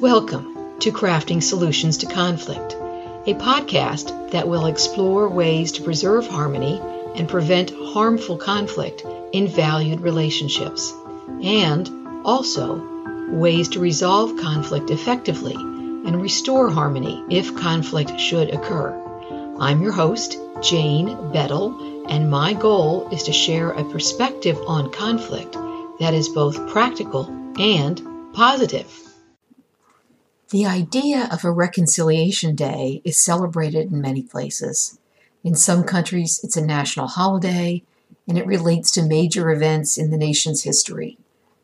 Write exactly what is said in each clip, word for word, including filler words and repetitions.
Welcome to Crafting Solutions to Conflict, a podcast that will explore ways to preserve harmony and prevent harmful conflict in valued relationships, and also ways to resolve conflict effectively and restore harmony if conflict should occur. I'm your host, Jane Bettle, and my goal is to share a perspective on conflict that is both practical and positive. The idea of a Reconciliation Day is celebrated in many places. In some countries, it's a national holiday, and it relates to major events in the nation's history.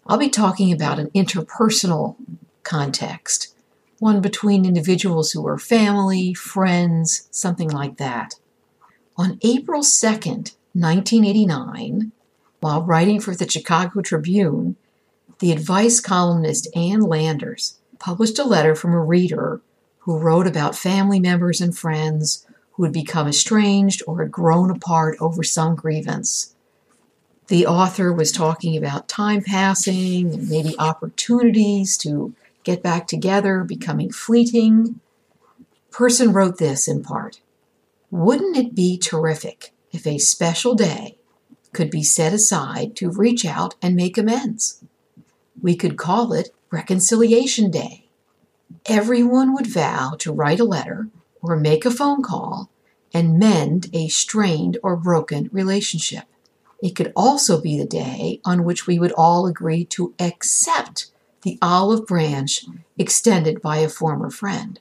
I'll be talking about an interpersonal context, one between individuals who are family, friends, something like that. On April second, nineteen eighty-nine, while writing for the Chicago Tribune, the advice columnist Ann Landers published a letter from a reader who wrote about family members and friends who had become estranged or had grown apart over some grievance. The author was talking about time passing and maybe opportunities to get back together becoming fleeting. Person wrote this in part: "Wouldn't it be terrific if a special day could be set aside to reach out and make amends? We could call it Reconciliation Day. Everyone would vow to write a letter or make a phone call and mend a strained or broken relationship. It could also be the day on which we would all agree to accept the olive branch extended by a former friend.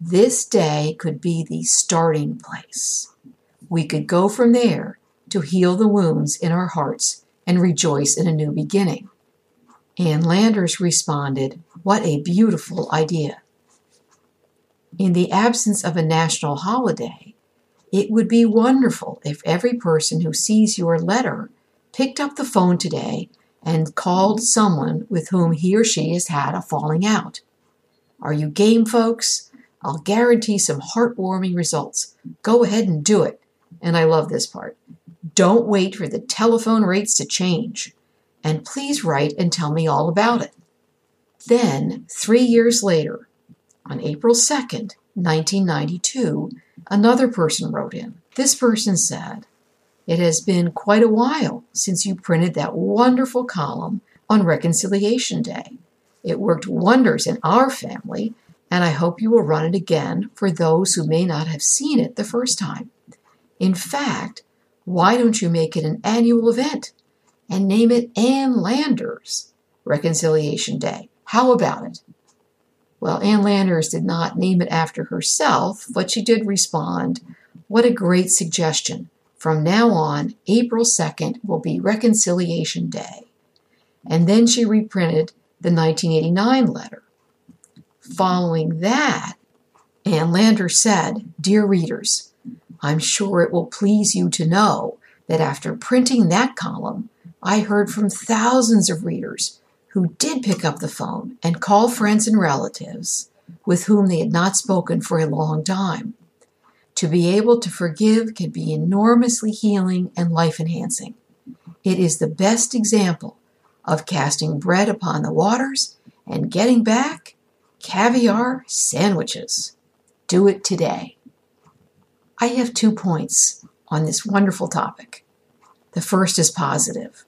This day could be the starting place. We could go from there to heal the wounds in our hearts and rejoice in a new beginning." Ann Landers responded, "What a beautiful idea. In the absence of a national holiday, it would be wonderful if every person who sees your letter picked up the phone today and called someone with whom he or she has had a falling out. Are you game, folks? I'll guarantee some heartwarming results. Go ahead and do it." And I love this part. "Don't wait for the telephone rates to change. And please write and tell me all about it." Then, three years later, on April second, nineteen ninety-two, another person wrote in. This person said, "It has been quite a while since you printed that wonderful column on Reconciliation Day. It worked wonders in our family, and I hope you will run it again for those who may not have seen it the first time. In fact, why don't you make it an annual event and name it Ann Landers Reconciliation Day? How about it?" Well, Ann Landers did not name it after herself, but she did respond, "What a great suggestion. From now on, April second will be Reconciliation Day." And then she reprinted the nineteen eighty-nine letter. Following that, Ann Landers said, "Dear readers, I'm sure it will please you to know that after printing that column, I heard from thousands of readers who did pick up the phone and call friends and relatives with whom they had not spoken for a long time. To be able to forgive can be enormously healing and life-enhancing. It is the best example of casting bread upon the waters and getting back caviar sandwiches. Do it today." I have two points on this wonderful topic. The first is positive.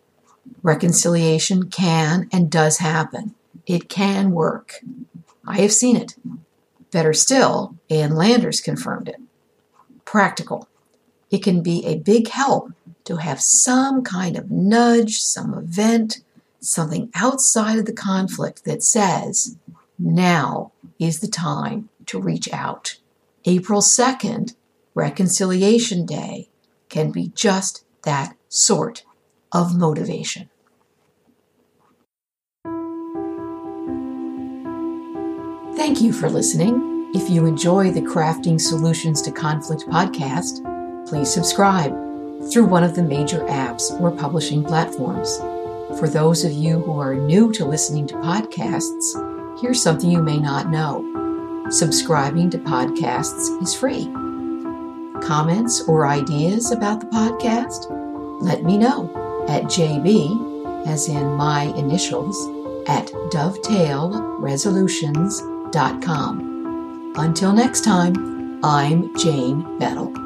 Reconciliation can and does happen. It can work. I have seen it. Better still, Ann Landers confirmed it. Practical. It can be a big help to have some kind of nudge, some event, something outside of the conflict that says, now is the time to reach out. April second, Reconciliation Day, can be just that sort of motivation. Thank you for listening. If you enjoy the Crafting Solutions to Conflict podcast, please subscribe through one of the major apps or publishing platforms. For those of you who are new to listening to podcasts, here's something you may not know. Subscribing to podcasts is free. Comments or ideas about the podcast? Let me know at J B, as in my initials, at dovetail resolutions dot com. Until next time, I'm Jane Bettle.